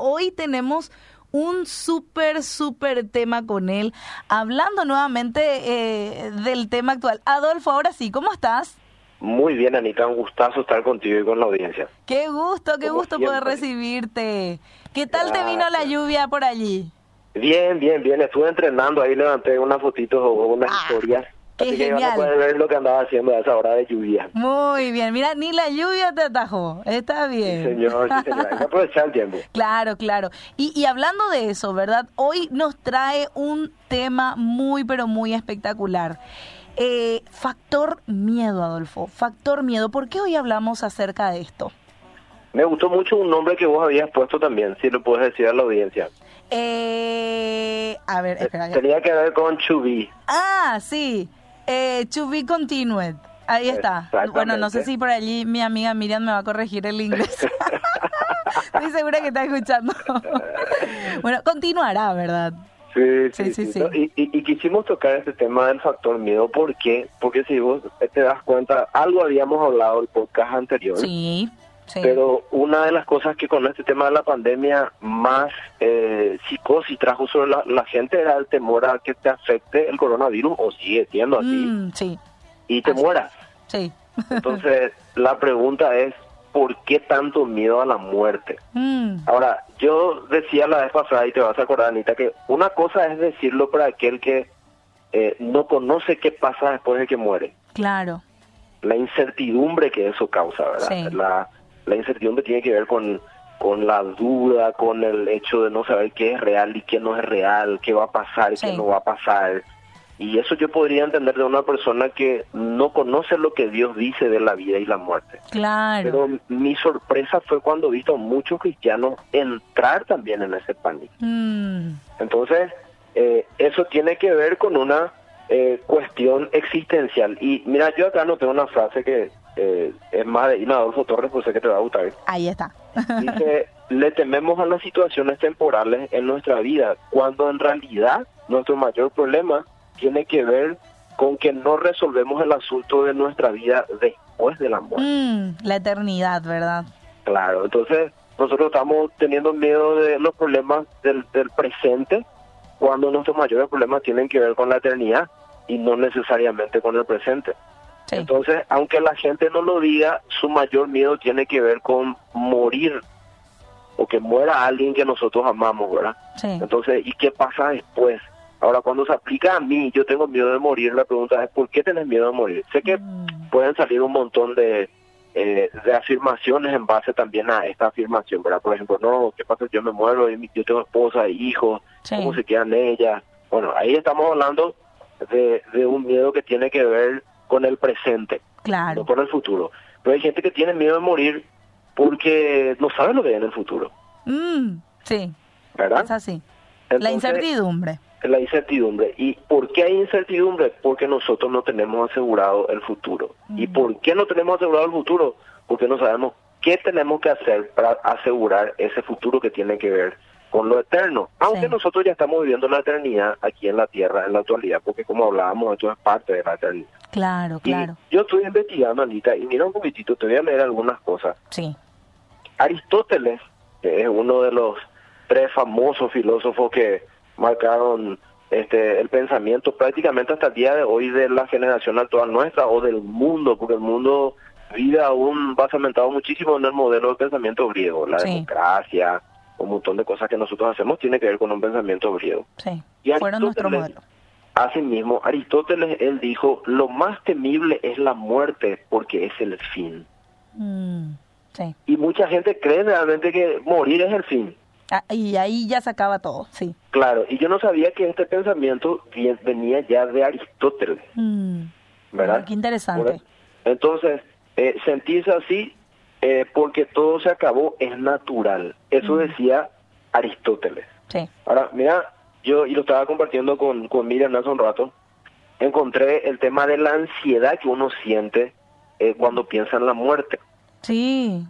hoy tenemos un súper tema con él, hablando nuevamente del tema actual. Adolfo, ahora sí, ¿cómo estás? Muy bien, Anita, un gustazo estar contigo y con la audiencia. Qué gusto poder recibirte. ¿Qué tal te vino la lluvia por allí? Bien, estuve entrenando, ahí levanté unas fotitos o unas historias. Así que van a poder ver lo que andaba haciendo a esa hora de lluvia. Muy bien, mira, ni la lluvia te atajó, está bien. Sí señor, hay que aprovechar el tiempo. Claro. Y hablando de eso, ¿verdad? Hoy nos trae un tema muy, pero muy espectacular. Factor miedo, Adolfo, factor miedo. ¿Por qué hoy hablamos acerca de esto? Me gustó mucho un nombre que vos habías puesto también, si lo puedes decir a la audiencia. A ver, espera. Tenía que ver con to be. Ah, sí. To be continued. Ahí está. Bueno, no sé si por allí mi amiga Miriam me va a corregir el inglés. Estoy segura que está escuchando. Bueno, continuará, ¿verdad? Sí. ¿No? Y quisimos tocar este tema del factor miedo. ¿Por qué? Porque si vos te das cuenta, algo habíamos hablado en el podcast anterior. Sí. Pero una de las cosas que con este tema de la pandemia más psicosis trajo sobre la gente era el temor a que te afecte el coronavirus, o sigue siendo así, y te mueras. Sí. Entonces, la pregunta es, ¿por qué tanto miedo a la muerte? Ahora, yo decía la vez pasada, y te vas a acordar, Anita, que una cosa es decirlo para aquel que no conoce qué pasa después de que muere. Claro. La incertidumbre que eso causa, ¿verdad? Sí. La incertidumbre tiene que ver con la duda, con el hecho de no saber qué es real y qué no es real, qué va a pasar, qué no va a pasar. Y eso yo podría entender de una persona que no conoce lo que Dios dice de la vida y la muerte. Claro. Pero mi sorpresa fue cuando he visto a muchos cristianos entrar también en ese pánico. Entonces, eso tiene que ver con una cuestión existencial. Y mira, yo acá noté una frase que... es más de Adolfo Torres, pues sé que te va a gustar. Ahí está. Dice, le tememos a las situaciones temporales en nuestra vida, cuando en realidad nuestro mayor problema tiene que ver con que no resolvemos el asunto de nuestra vida después de la muerte. La eternidad, ¿verdad? Claro, entonces nosotros estamos teniendo miedo de los problemas del presente, cuando nuestros mayores problemas tienen que ver con la eternidad y no necesariamente con el presente. Sí. Entonces, aunque la gente no lo diga, su mayor miedo tiene que ver con morir o que muera alguien que nosotros amamos, ¿verdad? Sí. Entonces, ¿y qué pasa después? Ahora, cuando se aplica a mí, yo tengo miedo de morir, la pregunta es, ¿por qué tenés miedo de morir? Sé que pueden salir un montón de afirmaciones en base también a esta afirmación, ¿verdad? Por ejemplo, no, ¿qué pasa? Yo me muero, yo tengo esposa e hijos, ¿cómo se quedan ellas? Bueno, ahí estamos hablando de un miedo que tiene que ver con el presente, claro, no con el futuro. Pero hay gente que tiene miedo de morir porque no sabe lo que hay en el futuro. Sí, ¿verdad? Es así. Entonces, la incertidumbre. ¿Y por qué hay incertidumbre? Porque nosotros no tenemos asegurado el futuro. ¿Y por qué no tenemos asegurado el futuro? Porque no sabemos qué tenemos que hacer para asegurar ese futuro que tiene que ver con lo eterno, aunque nosotros ya estamos viviendo la eternidad aquí en la tierra en la actualidad, porque como hablábamos, esto es parte de la eternidad. Claro. Y yo estoy investigando, Anita, y mira un poquitito, te voy a leer algunas cosas. Sí. Aristóteles, que es uno de los tres famosos filósofos que marcaron el pensamiento prácticamente hasta el día de hoy de la generación actual nuestra o del mundo, porque el mundo vive aún basamentado muchísimo en el modelo del pensamiento griego, la democracia, un montón de cosas que nosotros hacemos tiene que ver con un pensamiento griego. Sí, y fueron nuestro modelo. Asimismo, Aristóteles, él dijo, lo más temible es la muerte porque es el fin. Y mucha gente cree realmente que morir es el fin. Y ahí ya se acaba todo, sí. Claro, y yo no sabía que este pensamiento venía ya de Aristóteles. ¿Verdad? Qué interesante. ¿Verdad? Entonces, sentirse así... porque todo se acabó, es natural. Eso decía Aristóteles. Sí. Ahora, mira, yo, y lo estaba compartiendo con Miriam hace un rato, encontré el tema de la ansiedad que uno siente cuando piensa en la muerte. Sí,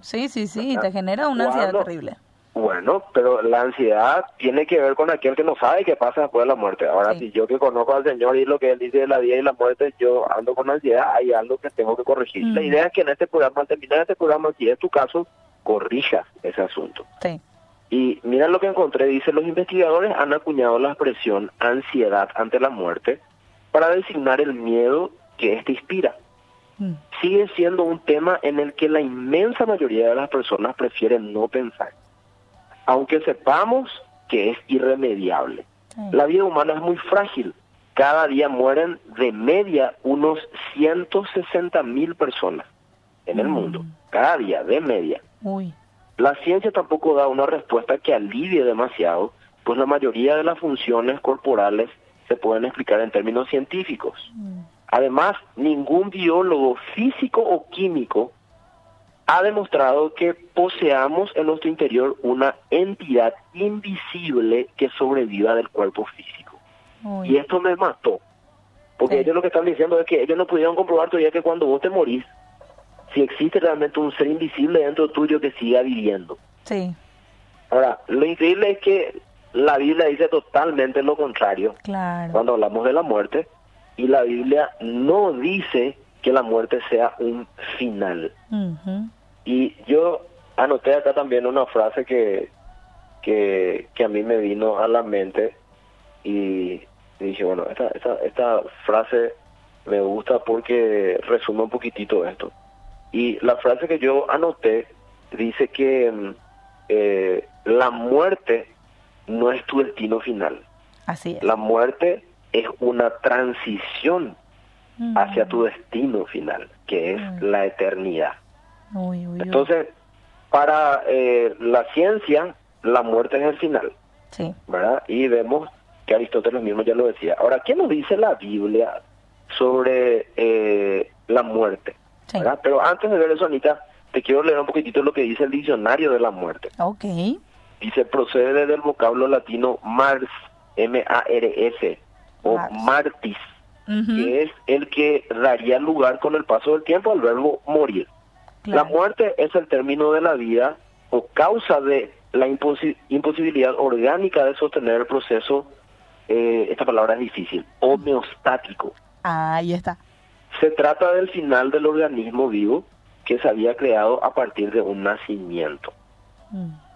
te genera una ansiedad terrible. Bueno, pero la ansiedad tiene que ver con aquel que no sabe qué pasa después de la muerte. Ahora, si yo que conozco al Señor y lo que Él dice de la vida y la muerte, yo ando con ansiedad, hay algo que tengo que corregir. La idea es que en este programa, al terminar este programa, si es tu caso, corrijas ese asunto. Sí. Y mira lo que encontré, dice, los investigadores han acuñado la expresión ansiedad ante la muerte para designar el miedo que éste inspira. Sigue siendo un tema en el que la inmensa mayoría de las personas prefieren no pensar, aunque sepamos que es irremediable. La vida humana es muy frágil. Cada día mueren de media unos 160.000 personas en el mundo. Cada día, de media. La ciencia tampoco da una respuesta que alivie demasiado, pues la mayoría de las funciones corporales se pueden explicar en términos científicos. Además, ningún biólogo físico o químico ha demostrado que poseamos en nuestro interior una entidad invisible que sobreviva del cuerpo físico. Y esto me mató, porque ellos lo que están diciendo es que ellos no pudieron comprobar todavía que cuando vos te morís, si existe realmente un ser invisible dentro tuyo que siga viviendo. Ahora, lo increíble es que la Biblia dice totalmente lo contrario cuando hablamos de la muerte, y la Biblia no dice que la muerte sea un final. Y yo anoté acá también una frase que a mí me vino a la mente y dije, bueno, esta frase me gusta porque resume un poquitito esto. Y la frase que yo anoté dice que la muerte no es tu destino final. Así es. La muerte es una transición hacia tu destino final, que es la eternidad. Entonces, para la ciencia, la muerte es el final, ¿verdad? Y vemos que Aristóteles mismo ya lo decía. Ahora, ¿qué nos dice la Biblia sobre la muerte? ¿Verdad? Pero antes de ver eso, Anita, te quiero leer un poquitito lo que dice el diccionario de la muerte. Dice, procede del vocablo latino mars, M-A-R-S, o martis, que es el que daría lugar con el paso del tiempo al verbo morir. La muerte es el término de la vida o causa de la imposibilidad orgánica de sostener el proceso, esta palabra es difícil, homeostático. Ahí está. Se trata del final del organismo vivo que se había creado a partir de un nacimiento.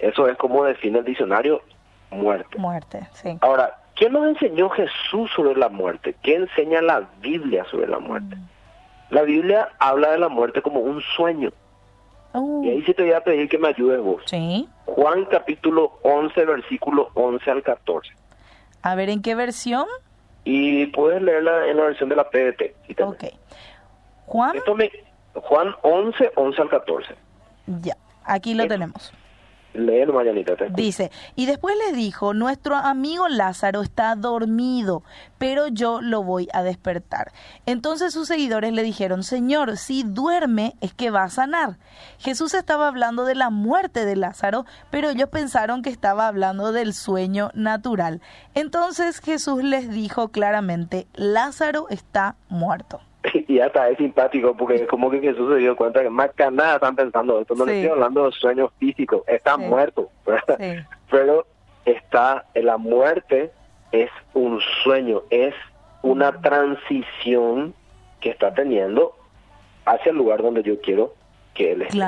Eso es como define el diccionario muerte. Ahora, ¿qué nos enseñó Jesús sobre la muerte? ¿Qué enseña la Biblia sobre la muerte? La Biblia habla de la muerte como un sueño. Y ahí sí te voy a pedir que me ayudes vos. Juan capítulo 11, versículo 11 al 14. A ver, ¿en qué versión? Y puedes leerla en la versión de la PDT. Si Juan. Juan 11, 11 al 14. Ya, aquí lo tenemos. Léelo, Marianita. Dice, y después les dijo, nuestro amigo Lázaro está dormido, pero yo lo voy a despertar. Entonces sus seguidores le dijeron, Señor, si duerme es que va a sanar. Jesús estaba hablando de la muerte de Lázaro, pero ellos pensaron que estaba hablando del sueño natural. Entonces Jesús les dijo claramente, Lázaro está muerto. Y hasta es simpático porque es como que Jesús se dio cuenta que más que nada están pensando esto, no le estoy hablando de sueños físicos, está muerto, pero está, la muerte es un sueño, es una transición que está teniendo hacia el lugar donde yo quiero que él esté.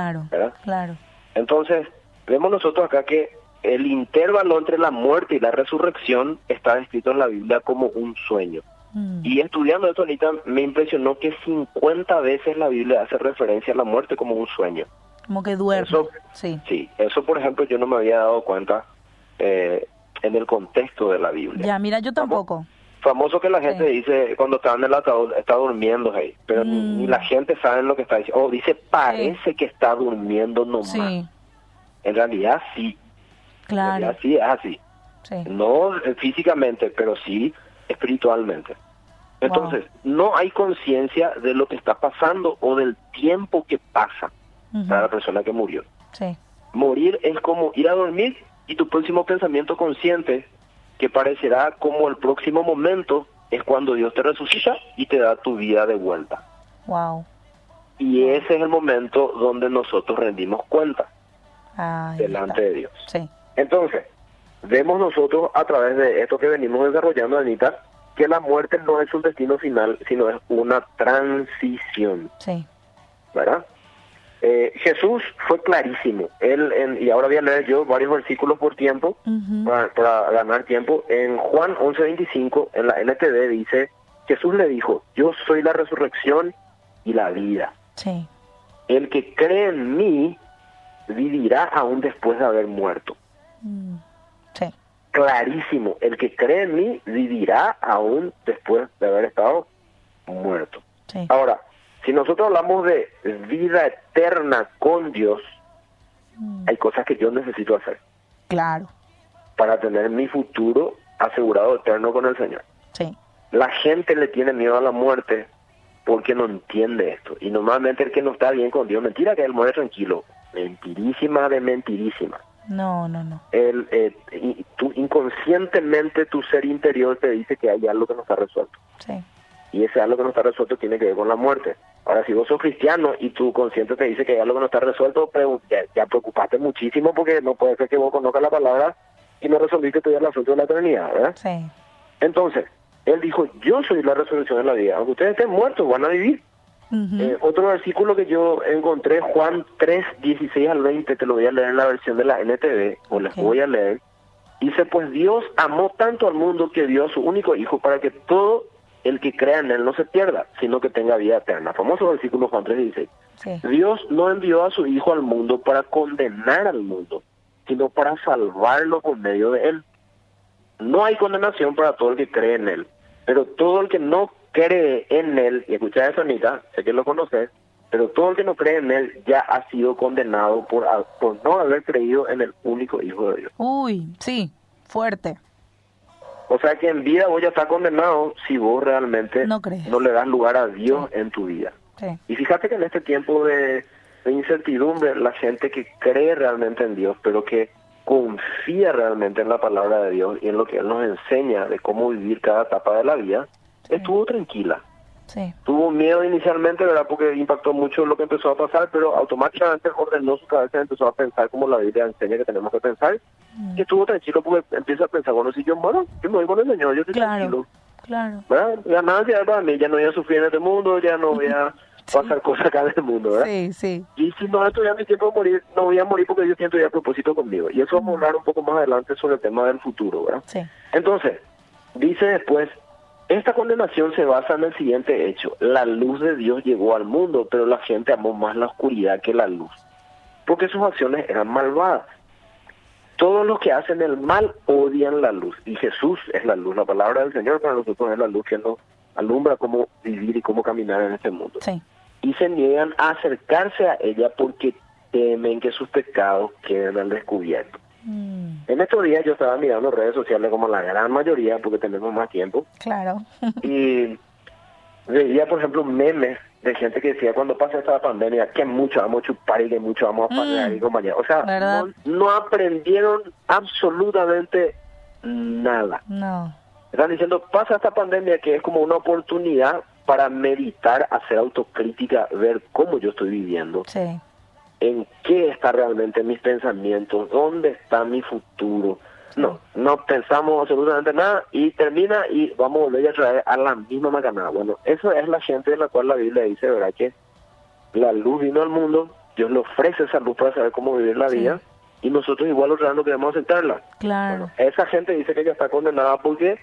Entonces vemos nosotros acá que el intervalo entre la muerte y la resurrección está descrito en la Biblia como un sueño. Y estudiando esto, Anita, me impresionó que 50 veces la Biblia hace referencia a la muerte como un sueño. Como que duerme. Sí, eso por ejemplo yo no me había dado cuenta en el contexto de la Biblia. Ya, mira, yo tampoco. Famoso que la gente dice cuando está en el ataúd, está durmiendo ahí, pero ni la gente sabe lo que está diciendo. Dice, parece que está durmiendo nomás. En realidad sí. En realidad sí es así. No físicamente, pero sí espiritualmente. Entonces, no hay conciencia de lo que está pasando o del tiempo que pasa para la persona que murió. Morir es como ir a dormir y tu próximo pensamiento consciente, que parecerá como el próximo momento, es cuando Dios te resucita y te da tu vida de vuelta. Y ese es el momento donde nosotros rendimos cuenta delante de Dios. Entonces, vemos nosotros a través de esto que venimos desarrollando, Anita, que la muerte no es un destino final, sino es una transición. ¿Verdad? Jesús fue clarísimo. Él, y ahora voy a leer yo varios versículos por tiempo, para ganar tiempo. En Juan 11:25, en la NTV dice, Jesús le dijo, yo soy la resurrección y la vida. Sí. El que cree en mí vivirá aún después de haber muerto. Sí. Clarísimo, el que cree en mí vivirá aún después de haber estado muerto. Sí. Ahora, si nosotros hablamos de vida eterna con Dios, hay cosas que yo necesito hacer. Claro. Para tener mi futuro asegurado eterno con el Señor. Sí. La gente le tiene miedo a la muerte porque no entiende esto. Y normalmente el que no está bien con Dios, mentira que él muere tranquilo. Mentirísima de mentirísima. No, no, no. Y tú, inconscientemente tu ser interior te dice que hay algo que no está resuelto. Sí. Y ese algo que no está resuelto tiene que ver con la muerte. Ahora, si vos sos cristiano y tu consciente te dice que hay algo que no está resuelto, pero ya preocupaste muchísimo porque no puede ser que vos conozcas la palabra y no resolviste todavía el asunto de la eternidad, ¿verdad? Sí. Entonces, él dijo, yo soy la resurrección de la vida. Aunque ustedes estén muertos, van a vivir. Otro versículo que yo encontré, Juan 3:16-20, te lo voy a leer en la versión de la NTV, o les voy a leer. Dice, pues Dios amó tanto al mundo que dio a su único hijo para que todo el que crea en él no se pierda, sino que tenga vida eterna. Famoso versículo Juan 3:16. Sí. Dios no envió a su Hijo al mundo para condenar al mundo, sino para salvarlo por medio de él. No hay condenación para todo el que cree en él, pero todo el que no cree en él, y escuchá eso, Anita, sé que lo conoces, pero todo el que no cree en él ya ha sido condenado por no haber creído en el único Hijo de Dios. Uy, sí, fuerte. O sea que en vida vos ya estás condenado si vos realmente no le das lugar a Dios en tu vida. Sí. Y fíjate que en este tiempo de incertidumbre, la gente que cree realmente en Dios, pero que confía realmente en la palabra de Dios y en lo que Él nos enseña de cómo vivir cada etapa de la vida, estuvo tranquila. Sí. Tuvo miedo inicialmente, ¿verdad? Porque impactó mucho lo que empezó a pasar, pero automáticamente ordenó su cabeza y empezó a pensar como la Biblia enseña que tenemos que pensar. Y estuvo tranquilo porque empieza a pensar, bueno, si yo muero, yo me voy con el Señor, yo estoy tranquilo. Claro, claro. Ganancia para mí, ya no voy a sufrir en este mundo, ya no voy a pasar cosas acá en el mundo, ¿verdad? Sí, sí. Y si no estoy a mi tiempo de morir, no voy a morir porque Dios tiene todavía propósito conmigo. Y eso vamos a hablar un poco más adelante sobre el tema del futuro, ¿verdad? Sí. Entonces, dice después, esta condenación se basa en el siguiente hecho. La luz de Dios llegó al mundo, pero la gente amó más la oscuridad que la luz, porque sus acciones eran malvadas. Todos los que hacen el mal odian la luz, y Jesús es la luz. La palabra del Señor para nosotros es la luz que nos alumbra cómo vivir y cómo caminar en este mundo. Sí. Y se niegan a acercarse a ella porque temen que sus pecados queden al descubierto. En estos días yo estaba mirando redes sociales como la gran mayoría, porque tenemos más tiempo. Claro. Y veía, por ejemplo, memes de gente que decía, cuando pase esta pandemia, que mucho vamos a chupar y que mucho vamos a pagar y compañía. O sea, no aprendieron absolutamente nada. No. Están diciendo, pasa esta pandemia, que es como una oportunidad para meditar, hacer autocrítica, ver cómo yo estoy viviendo. Sí. En qué está realmente mis pensamientos, dónde está mi futuro. No pensamos absolutamente nada y termina y vamos a volver a traer a la misma macanada. Bueno, eso es la gente de la cual la Biblia dice, ¿verdad? Que la luz vino al mundo, Dios le ofrece esa luz para saber cómo vivir la vida y nosotros igual otra vez no queremos aceptarla. Claro. Bueno, esa gente dice que ella está condenada porque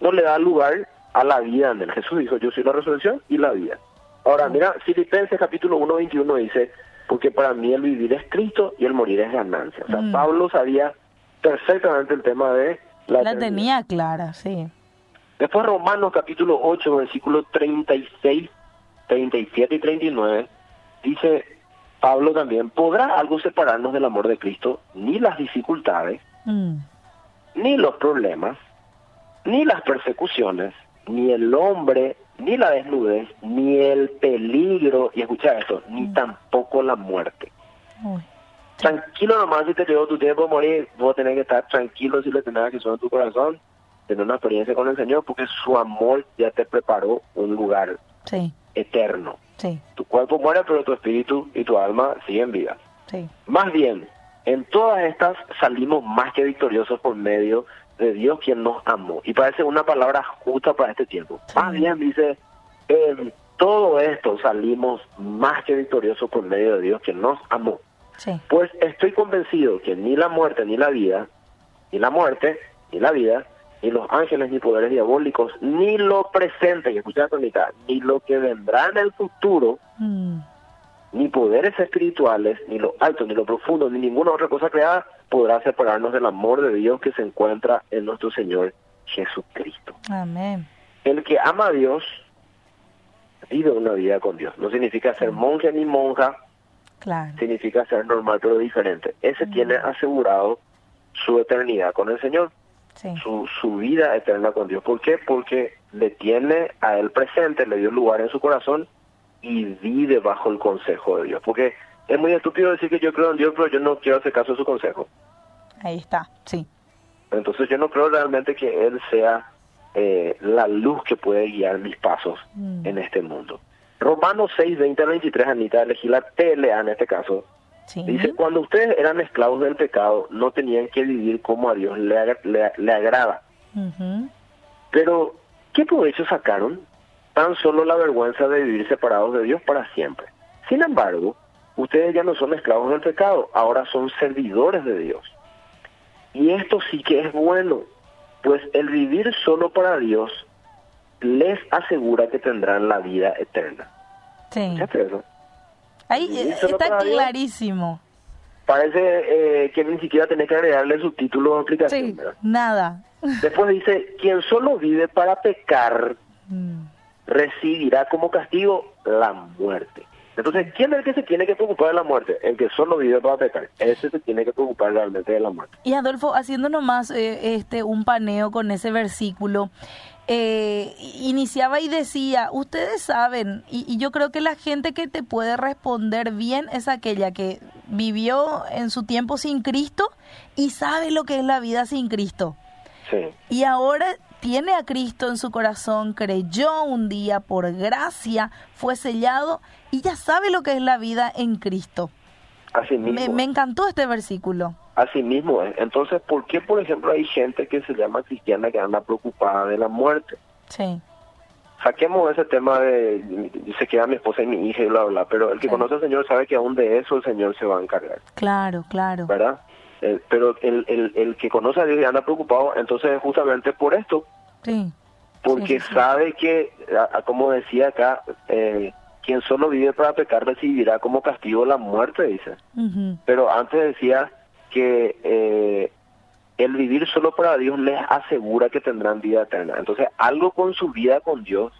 no le da lugar a la vida en él. Jesús dijo, yo soy la resurrección y la vida. Ahora, mira, Filipenses capítulo 1:21 dice, porque para mí el vivir es Cristo y el morir es ganancia. O sea, Pablo sabía perfectamente el tema de la tenía clara, sí. Después Romanos capítulo 8, versículos 36, 37 y 39, dice Pablo también, ¿podrá algo separarnos del amor de Cristo? Ni las dificultades, ni los problemas, ni las persecuciones, ni el hombre, ni la desnudez, ni el peligro, y escucha esto, ni tampoco la muerte. Uy. Tranquilo nomás, si te llegó tu tiempo de morir, vos tenés que estar tranquilo, si le tenés que sonar tu corazón, tener una experiencia con el Señor, porque su amor ya te preparó un lugar eterno. Sí. Tu cuerpo muere, pero tu espíritu y tu alma siguen vivas. Sí. Más bien, en todas estas salimos más que victoriosos por medio de Dios, quien nos amó. Y parece una palabra justa para este tiempo. Más bien dice, en todo esto salimos más que victoriosos por medio de Dios que nos amó. Sí. Pues estoy convencido que ni la muerte ni la vida, ni la muerte ni la vida, ni los ángeles ni poderes diabólicos, ni lo presente, que escuchaste ahorita, ni lo que vendrá en el futuro, ni poderes espirituales, ni lo alto, ni lo profundo, ni ninguna otra cosa creada podrá separarnos del amor de Dios que se encuentra en nuestro Señor Jesucristo. Amén. El que ama a Dios vive una vida con Dios. No significa ser monje ni monja, claro. Significa ser normal pero diferente. Ese tiene asegurado su eternidad con el Señor, sí. su vida eterna con Dios. ¿Por qué? Porque le tiene a él presente, le dio lugar en su corazón y vive bajo el consejo de Dios. Porque es muy estúpido decir que yo creo en Dios, pero yo no quiero hacer caso de su consejo. Ahí está, sí. Entonces yo no creo realmente que él sea la luz que puede guiar mis pasos en este mundo. Romanos 6, 20 al 23, Anita, elegí la TLA en este caso. Sí. Dice, cuando ustedes eran esclavos del pecado, no tenían que vivir como a Dios le agrada. Uh-huh. Pero, ¿qué provecho sacaron? Tan solo la vergüenza de vivir separados de Dios para siempre. Sin embargo, ustedes ya no son esclavos del pecado, ahora son servidores de Dios. Y esto sí que es bueno. Pues el vivir solo para Dios les asegura que tendrán la vida eterna. Sí. ¿Eso? Ahí está clarísimo. Dios, parece que ni siquiera tenés que agregarle su título o aplicación. Sí, ¿verdad? Nada. Después dice, quien solo vive para pecar recibirá como castigo la muerte. Entonces, ¿quién es el que se tiene que preocupar de la muerte? El que solo vive para pecar. Ese se tiene que preocupar realmente de la muerte. Y Adolfo, haciendo nomás un paneo con ese versículo, iniciaba y decía, ustedes saben, y yo creo que la gente que te puede responder bien es aquella que vivió en su tiempo sin Cristo y sabe lo que es la vida sin Cristo. Sí. Y ahora tiene a Cristo en su corazón, creyó un día por gracia, fue sellado y ya sabe lo que es la vida en Cristo. Así mismo. Me encantó este versículo. Así mismo es. Entonces, ¿por qué, por ejemplo, hay gente que se llama cristiana que anda preocupada de la muerte? Sí. Saquemos ese tema de se queda mi esposa y mi hija y bla, bla, pero el que conoce al Señor sabe que aún de eso el Señor se va a encargar. Claro, claro. ¿Verdad? Pero el que conoce a Dios y anda preocupado, entonces justamente por esto. Sí. Porque sí. Sabe que, como decía acá, quien solo vive para pecar recibirá como castigo la muerte, dice. Uh-huh. Pero antes decía que el vivir solo para Dios les asegura que tendrán vida eterna. Entonces, algo con su vida con Dios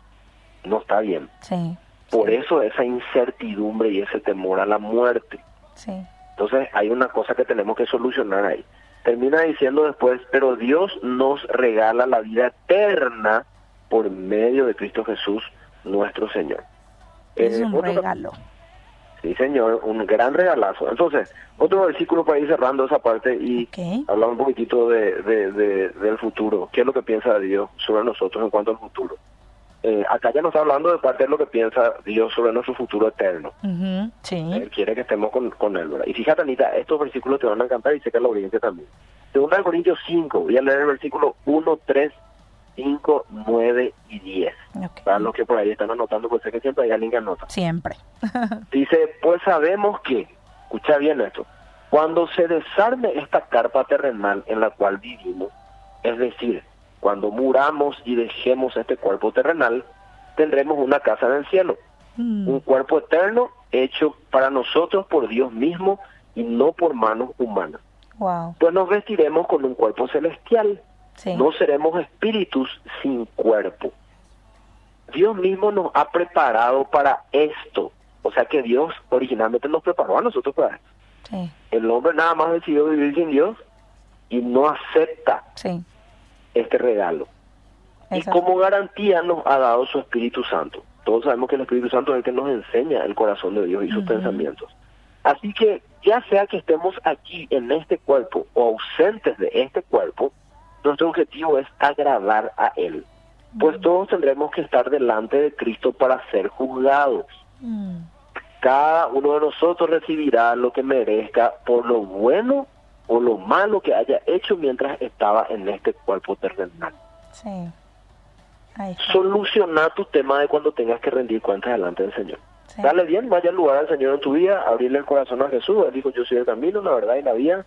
no está bien. Sí. Por eso esa incertidumbre y ese temor a la muerte. Sí. Entonces hay una cosa que tenemos que solucionar ahí. Termina diciendo después, pero Dios nos regala la vida eterna por medio de Cristo Jesús, nuestro Señor. Es un regalo. Sí, Señor, un gran regalazo. Entonces, otro versículo para ir cerrando esa parte y hablar un poquitito del futuro. ¿Qué es lo que piensa Dios sobre nosotros en cuanto al futuro? Acá ya nos está hablando de parte de lo que piensa Dios sobre nuestro futuro eterno. Uh-huh, sí. Él quiere que estemos con Él, ¿verdad? Y fíjate, Anita, estos versículos te van a encantar y sé que a la audiencia también. Segunda de Corintios 5, voy a leer el versículo 1, 3, 5, 9 y 10. Okay. Para los que por ahí están anotando, pues sé que siempre hay alguien que anota. Siempre. Dice, pues sabemos que, escucha bien esto, cuando se desarme esta carpa terrenal en la cual vivimos, es decir, cuando muramos y dejemos este cuerpo terrenal, tendremos una casa en el cielo, un cuerpo eterno hecho para nosotros por Dios mismo y no por manos humanas. Wow. Pues nos vestiremos con un cuerpo celestial, sí. No seremos espíritus sin cuerpo. Dios mismo nos ha preparado para esto, o sea que Dios originalmente nos preparó a nosotros para esto. Sí. El hombre nada más decidió vivir sin Dios y no acepta. Sí. Este regalo. Exacto. Y como garantía nos ha dado su Espíritu Santo. Todos sabemos que el Espíritu Santo es el que nos enseña el corazón de Dios y sus pensamientos. Así que ya sea que estemos aquí en este cuerpo o ausentes de este cuerpo, nuestro objetivo es agradar a Él. Pues todos tendremos que estar delante de Cristo para ser juzgados. Cada uno de nosotros recibirá lo que merezca por lo bueno o lo malo que haya hecho mientras estaba en este cuerpo terrenal. Sí. Solucionar tu tema de cuando tengas que rendir cuentas delante del Señor. Sí. Dale bien, vaya al lugar al Señor en tu vida, abrirle el corazón a Jesús. Él dijo, yo soy el camino, la verdad y la vida.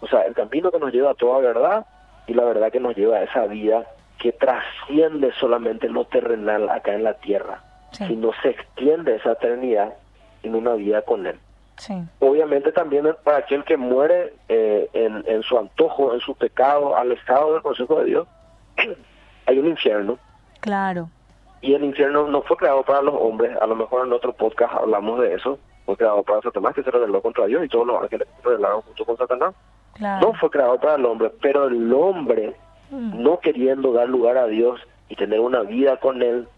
O sea, el camino que nos lleva a toda verdad y la verdad que nos lleva a esa vida que trasciende solamente lo terrenal acá en la tierra, sino se extiende esa eternidad en una vida con Él. Sí. Obviamente también para aquel que muere en su antojo, en su pecado, alejado del consejo de Dios, hay un infierno. Claro. Y el infierno no fue creado para los hombres. A lo mejor en otro podcast hablamos de eso. Fue creado para Satanás, que se rebeló contra Dios, y todos los ángeles se rebelaron junto con Satanás. Claro. No fue creado para el hombre, pero el hombre, no queriendo dar lugar a Dios y tener una vida con Él,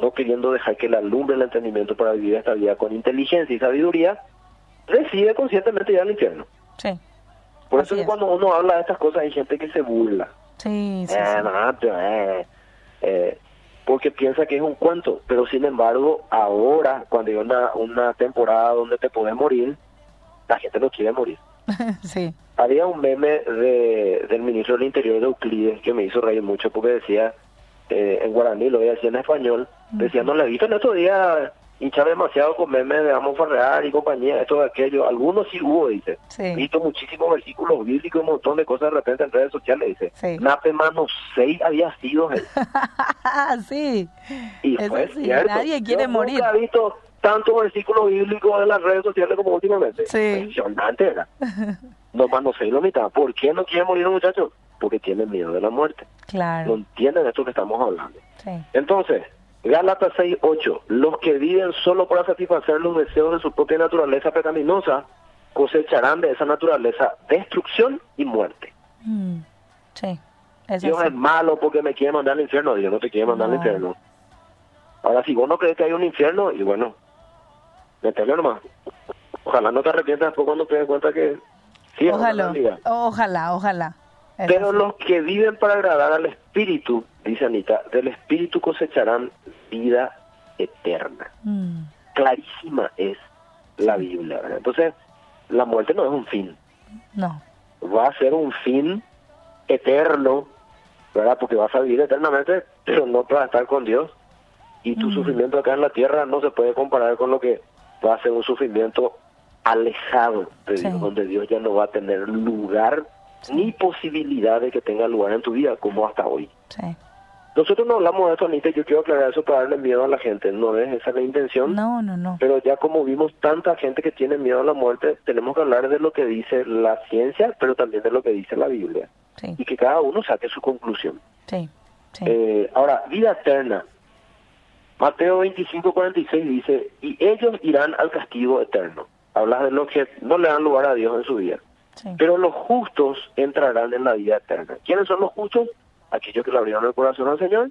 no queriendo dejar que le alumbre el entendimiento para vivir esta vida con inteligencia y sabiduría, decide conscientemente ir al infierno. Sí. Por eso es cuando uno habla de estas cosas hay gente que se burla. Sí, sí, porque piensa que es un cuento, pero sin embargo ahora cuando hay una temporada donde te puedes morir, la gente no quiere morir. Sí. Había un meme del ministro del Interior de Euclides que me hizo reír mucho porque decía, en guaraní, lo voy a decir en español, decía, no le he visto en estos días hinchar demasiado con memes de vamos a farrear y compañía, esto de aquello. Algunos sí hubo, dice. Sí. He visto muchísimos versículos bíblicos, un montón de cosas de repente en redes sociales, dice. Sí. Nape mano 6 había sido. Sí. Y fue cierto. Nadie quiere morir. Nunca he visto tantos versículos bíblicos en las redes sociales como últimamente. Sí. Impresionante, ¿verdad? No, mano 6 lo mitad. ¿Por qué no quieren morir los muchachos? Porque tienen miedo de la muerte. Claro. No entienden esto que estamos hablando. Sí. Entonces, Gálatas 6:8, los que viven solo para satisfacer los deseos de su propia naturaleza pecaminosa cosecharán de esa naturaleza destrucción y muerte. Sí. Dios es malo porque me quiere mandar al infierno. Dios no te quiere mandar al infierno. Ahora, si vos no crees que hay un infierno, y bueno, mételo nomás. Ojalá no te arrepientas después cuando te des cuenta que sí. Ojalá. Pero los que viven para agradar al Espíritu, dice Anita, del Espíritu cosecharán vida eterna. Clarísima es la Biblia, ¿verdad? Entonces, la muerte no es un fin. No. Va a ser un fin eterno, ¿verdad? Porque vas a vivir eternamente, pero no vas a estar con Dios. Y tu sufrimiento acá en la tierra no se puede comparar con lo que va a ser un sufrimiento alejado de Dios, donde Dios ya no va a tener lugar ni posibilidad de que tenga lugar en tu vida como hasta hoy. Sí. Nosotros no hablamos de esto, Anita, y yo quiero aclarar eso para darle miedo a la gente. No es esa la intención. No. Pero ya como vimos tanta gente que tiene miedo a la muerte, tenemos que hablar de lo que dice la ciencia, pero también de lo que dice la Biblia. Sí. Y que cada uno saque su conclusión. Sí. Ahora, vida eterna. Mateo 25:46 dice, y ellos irán al castigo eterno. Hablas de los que no le dan lugar a Dios en su vida. Sí. Pero los justos entrarán en la vida eterna. ¿Quiénes son los justos? Aquellos que le abrieron el corazón al Señor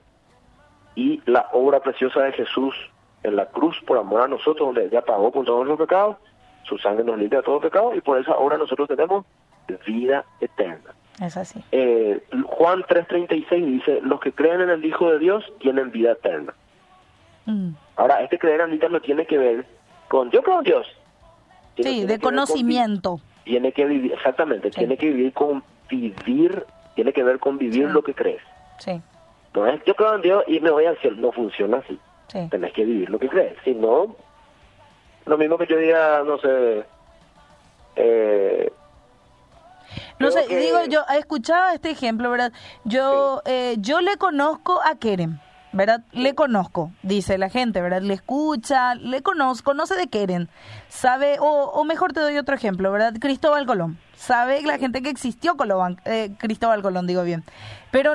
y la obra preciosa de Jesús en la cruz por amor a nosotros, donde ya pagó por todos los pecados, su sangre nos limpia de todo pecado y por esa obra nosotros tenemos vida eterna. Es así. Juan 3:36 dice, los que creen en el Hijo de Dios tienen vida eterna. Ahora, este creer, Anita, no tiene que ver con yo creo en Dios. Sí, de conocimiento. Tiene que vivir, exactamente, tiene que vivir con vivir, tiene que ver con vivir lo que crees. Sí. No es yo creo en Dios y me voy al cielo, no funciona así. Sí. Tenés que vivir lo que crees, si no, lo mismo que yo diga, no sé, digo, yo escuchaba este ejemplo, ¿verdad? Yo le conozco a Kerem, ¿verdad? Le conozco, dice la gente, ¿verdad? Le escucha, le conoce de Kerem, sabe, o mejor te doy otro ejemplo, ¿verdad? Cristóbal Colón, sabe la gente que existió Cristóbal Colón, digo bien, pero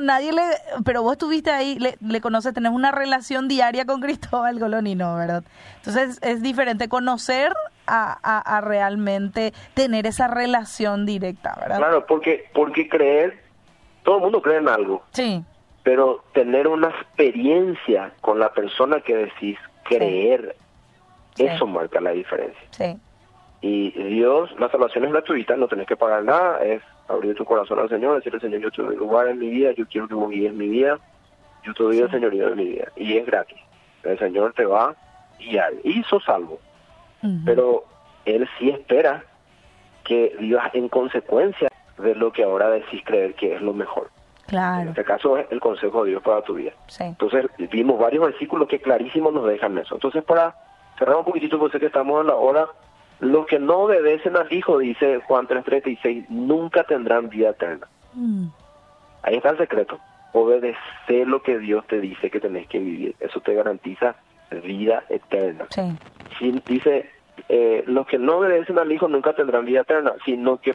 pero vos estuviste ahí, le conoces, tenés una relación diaria con Cristóbal Colón y no, ¿verdad? Entonces es diferente conocer a realmente tener esa relación directa, ¿verdad? Claro, porque creer, todo el mundo cree en algo. Sí. Pero tener una experiencia con la persona que decís creer, eso marca la diferencia. Sí. Y Dios, la salvación es gratuita, no tenés que pagar nada, es abrir tu corazón al Señor, decirle, Señor, yo te doy lugar en mi vida, yo quiero que vos guíes mi vida, yo te doy el señorío de mi vida. Y es gratis. El Señor te va a guiar. Y sos salvo. Pero Él sí espera que vivas en consecuencia de lo que ahora decís creer que es lo mejor. Claro. En este caso es el consejo de Dios para tu vida. Sí. Entonces vimos varios versículos que clarísimos nos dejan eso. Entonces, para cerrar un poquitito, porque sé que estamos en la hora, los que no obedecen al Hijo, dice Juan 3:36, nunca tendrán vida eterna. Mm. Ahí está el secreto. Obedecer lo que Dios te dice que tenés que vivir. Eso te garantiza vida eterna. Sí. Si, dice, los que no obedecen al Hijo nunca tendrán vida eterna, sino que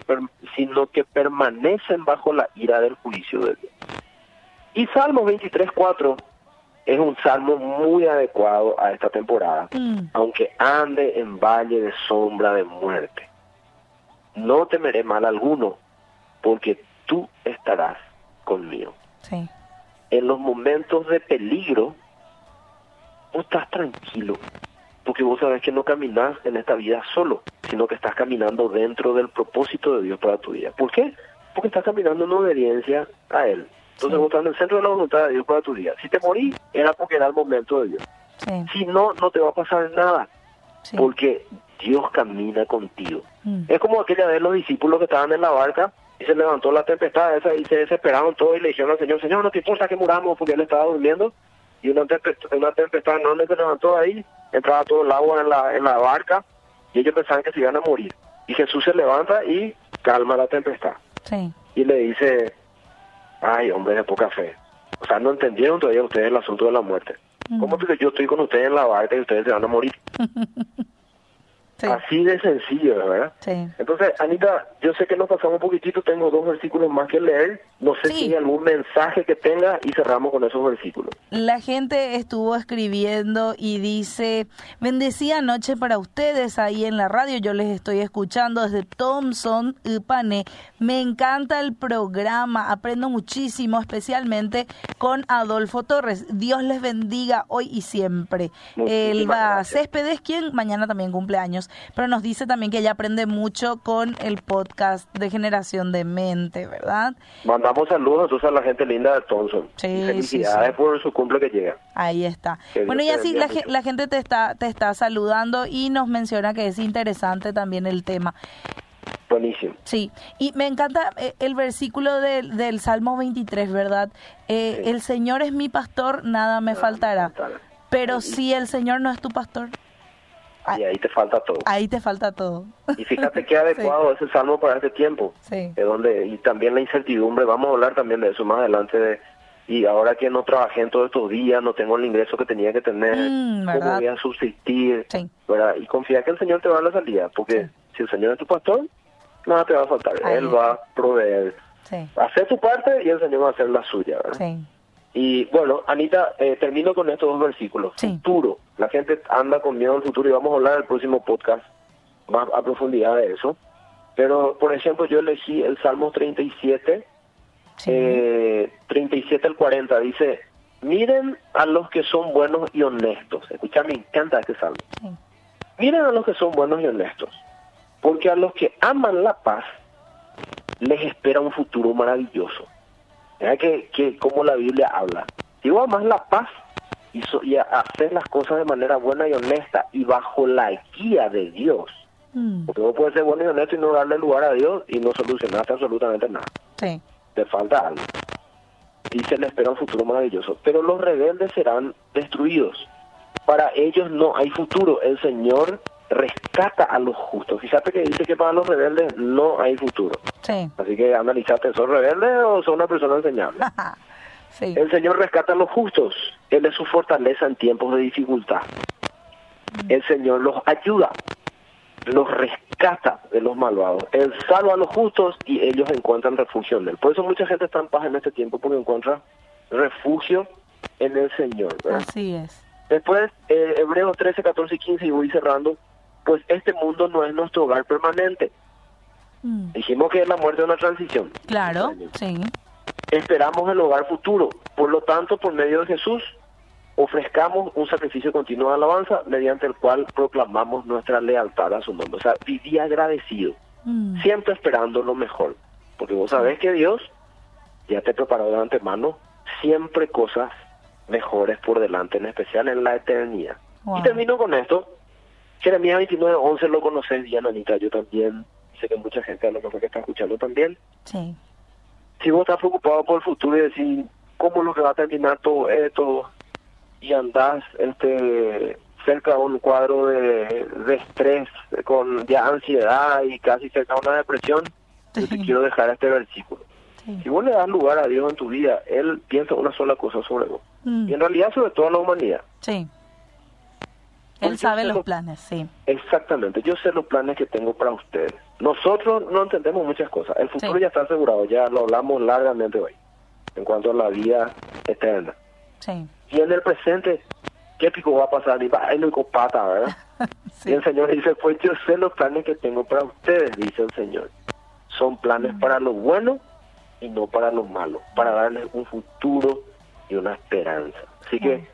permanecen bajo la ira del juicio de Dios. Y Salmo 23:4 es un salmo muy adecuado a esta temporada. Mm. Aunque ande en valle de sombra de muerte, no temeré mal alguno, porque tú estarás conmigo. Sí. En los momentos de peligro, vos estás tranquilo, porque vos sabés que no caminás en esta vida solo, sino que estás caminando dentro del propósito de Dios para tu vida. ¿Por qué? Porque estás caminando en obediencia a Él. Entonces, sí, vos estás en el centro de la voluntad de Dios para tu vida. Si te morís, era porque era el momento de Dios. Sí. Si no, no te va a pasar nada, sí, porque Dios camina contigo. Mm. Es como aquella vez los discípulos que estaban en la barca y se levantó la tempestad esa y se desesperaron todos y le dijeron al Señor, Señor, no te importa que muramos, porque Él estaba durmiendo. Y una tempestad enorme se levantó ahí, entraba todo el agua en la barca, y ellos pensaban que se iban a morir. Y Jesús se levanta y calma la tempestad. Sí. Y le dice, ay, hombre de poca fe. O sea, no entendieron todavía ustedes el asunto de la muerte. Uh-huh. ¿Cómo que yo estoy con ustedes en la barca y ustedes se van a morir? Sí. Así de sencillo, ¿verdad? Sí. Entonces, Anita, yo sé que nos pasamos un poquitito, tengo dos versículos más que leer. No sé, sí, si hay algún mensaje que tenga y cerramos con esos versículos. La gente estuvo escribiendo y dice, bendecida noche para ustedes ahí en la radio, yo les estoy escuchando desde Thompson, Upane. Me encanta el programa, aprendo muchísimo, especialmente con Adolfo Torres. Dios les bendiga hoy y siempre. Elba Céspedes, quien mañana también cumple años, pero nos dice también que ella aprende mucho con el podcast de Generación de Mente, ¿verdad? Mandamos saludos entonces a la gente linda de Thompson. Sí, felicidades, sí, sí, por su cumple que llega. Ahí está. Que bueno, y así la gente te está saludando y nos menciona que es interesante también el tema. Buenísimo. Sí, y me encanta el versículo del Salmo 23, ¿verdad? Sí. El Señor es mi pastor, nada me faltará. Pero sí, si el Señor no es tu pastor... Y ahí te falta todo. Ahí te falta todo. Y fíjate qué adecuado, sí, es el salmo para este tiempo. Sí. Y también la incertidumbre, vamos a hablar también de eso más adelante. Y ahora que no trabajé en todos estos días, no tengo el ingreso que tenía que tener, ¿cómo voy a subsistir? Sí. ¿Verdad? Y confía que el Señor te va a dar la salida, porque sí, si el Señor es tu pastor, nada te va a faltar. Ahí. Él va a proveer. Sí. Hacer tu parte y el Señor va a hacer la suya, ¿verdad? Sí. Y bueno, Anita, termino con estos dos versículos. Sí. Futuro. La gente anda con miedo al futuro y vamos a hablar en el próximo podcast más a profundidad de eso. Pero, por ejemplo, yo elegí el Salmo 37, sí, 37 al 40. Dice, miren a los que son buenos y honestos. Escucha, me encanta este salmo. Sí. Miren a los que son buenos y honestos, porque a los que aman la paz les espera un futuro maravilloso. Mira que como la Biblia habla. Si vos amás la paz y hacer las cosas de manera buena y honesta y bajo la guía de Dios, porque vos puedes ser bueno y honesto y no darle lugar a Dios y no solucionaste absolutamente nada. Sí. Te falta algo. Y se le espera un futuro maravilloso. Pero los rebeldes serán destruidos. Para ellos no hay futuro. El Señor rescata a los justos. Fíjate que dice que para los rebeldes no hay futuro. Sí. Así que analízate, ¿son rebeldes o son una persona enseñable? Sí. El Señor rescata a los justos. Él es su fortaleza en tiempos de dificultad. El Señor los ayuda, los rescata de los malvados. Él salva a los justos y ellos encuentran refugio en Él. Por eso mucha gente está en paz en este tiempo, porque encuentra refugio en el Señor, ¿verdad? Así es. Después, Hebreos 13, 14 y 15, y voy cerrando. Pues este mundo no es nuestro hogar permanente. Dijimos que la muerte es una transición. Claro, sí. Esperamos el hogar futuro. Por lo tanto, por medio de Jesús, ofrezcamos un sacrificio continuo de alabanza, mediante el cual proclamamos nuestra lealtad a su nombre. O sea, viví agradecido, siempre esperando lo mejor. Porque vos sabés que Dios ya te preparó de antemano siempre cosas mejores por delante, en especial en la eternidad. Wow. Y termino con esto. Jeremías 29:11 lo conoces bien, Anita, yo también, sé que mucha gente a lo mejor que está escuchando también. Sí. si vos estás preocupado por el futuro y decís cómo es lo que va a terminar todo esto, y andás cerca de un cuadro de estrés, con ya ansiedad y casi cerca de una depresión, yo te quiero dejar este versículo. Sí. Si vos le das lugar a Dios en tu vida, Él piensa una sola cosa sobre vos. Y en realidad sobre toda la humanidad. Sí. Él sabe los planes, sí. Exactamente, yo sé los planes que tengo para ustedes. Nosotros no entendemos muchas cosas. El futuro ya está asegurado, ya lo hablamos largamente hoy, en cuanto a la vida eterna. Sí. Y en el presente, ¿qué pico va a pasar? Y va, no copata, ¿verdad? Sí. Y el Señor dice, pues yo sé los planes que tengo para ustedes, dice el Señor. Son planes para lo bueno y no para lo malo, para darles un futuro y una esperanza. Así que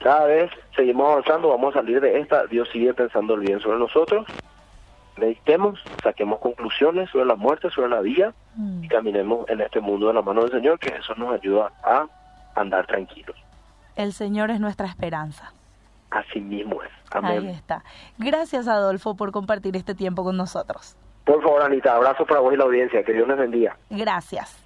cada vez seguimos avanzando, vamos a salir de esta. Dios sigue pensando el bien sobre nosotros. Meditemos, saquemos conclusiones sobre la muerte, sobre la vida, y caminemos en este mundo de la mano del Señor, que eso nos ayuda a andar tranquilos. El Señor es nuestra esperanza. Así mismo es. Amén. Ahí está. Gracias, Adolfo, por compartir este tiempo con nosotros. Por favor, Anita, abrazo para vos y la audiencia. Que Dios les bendiga. Gracias.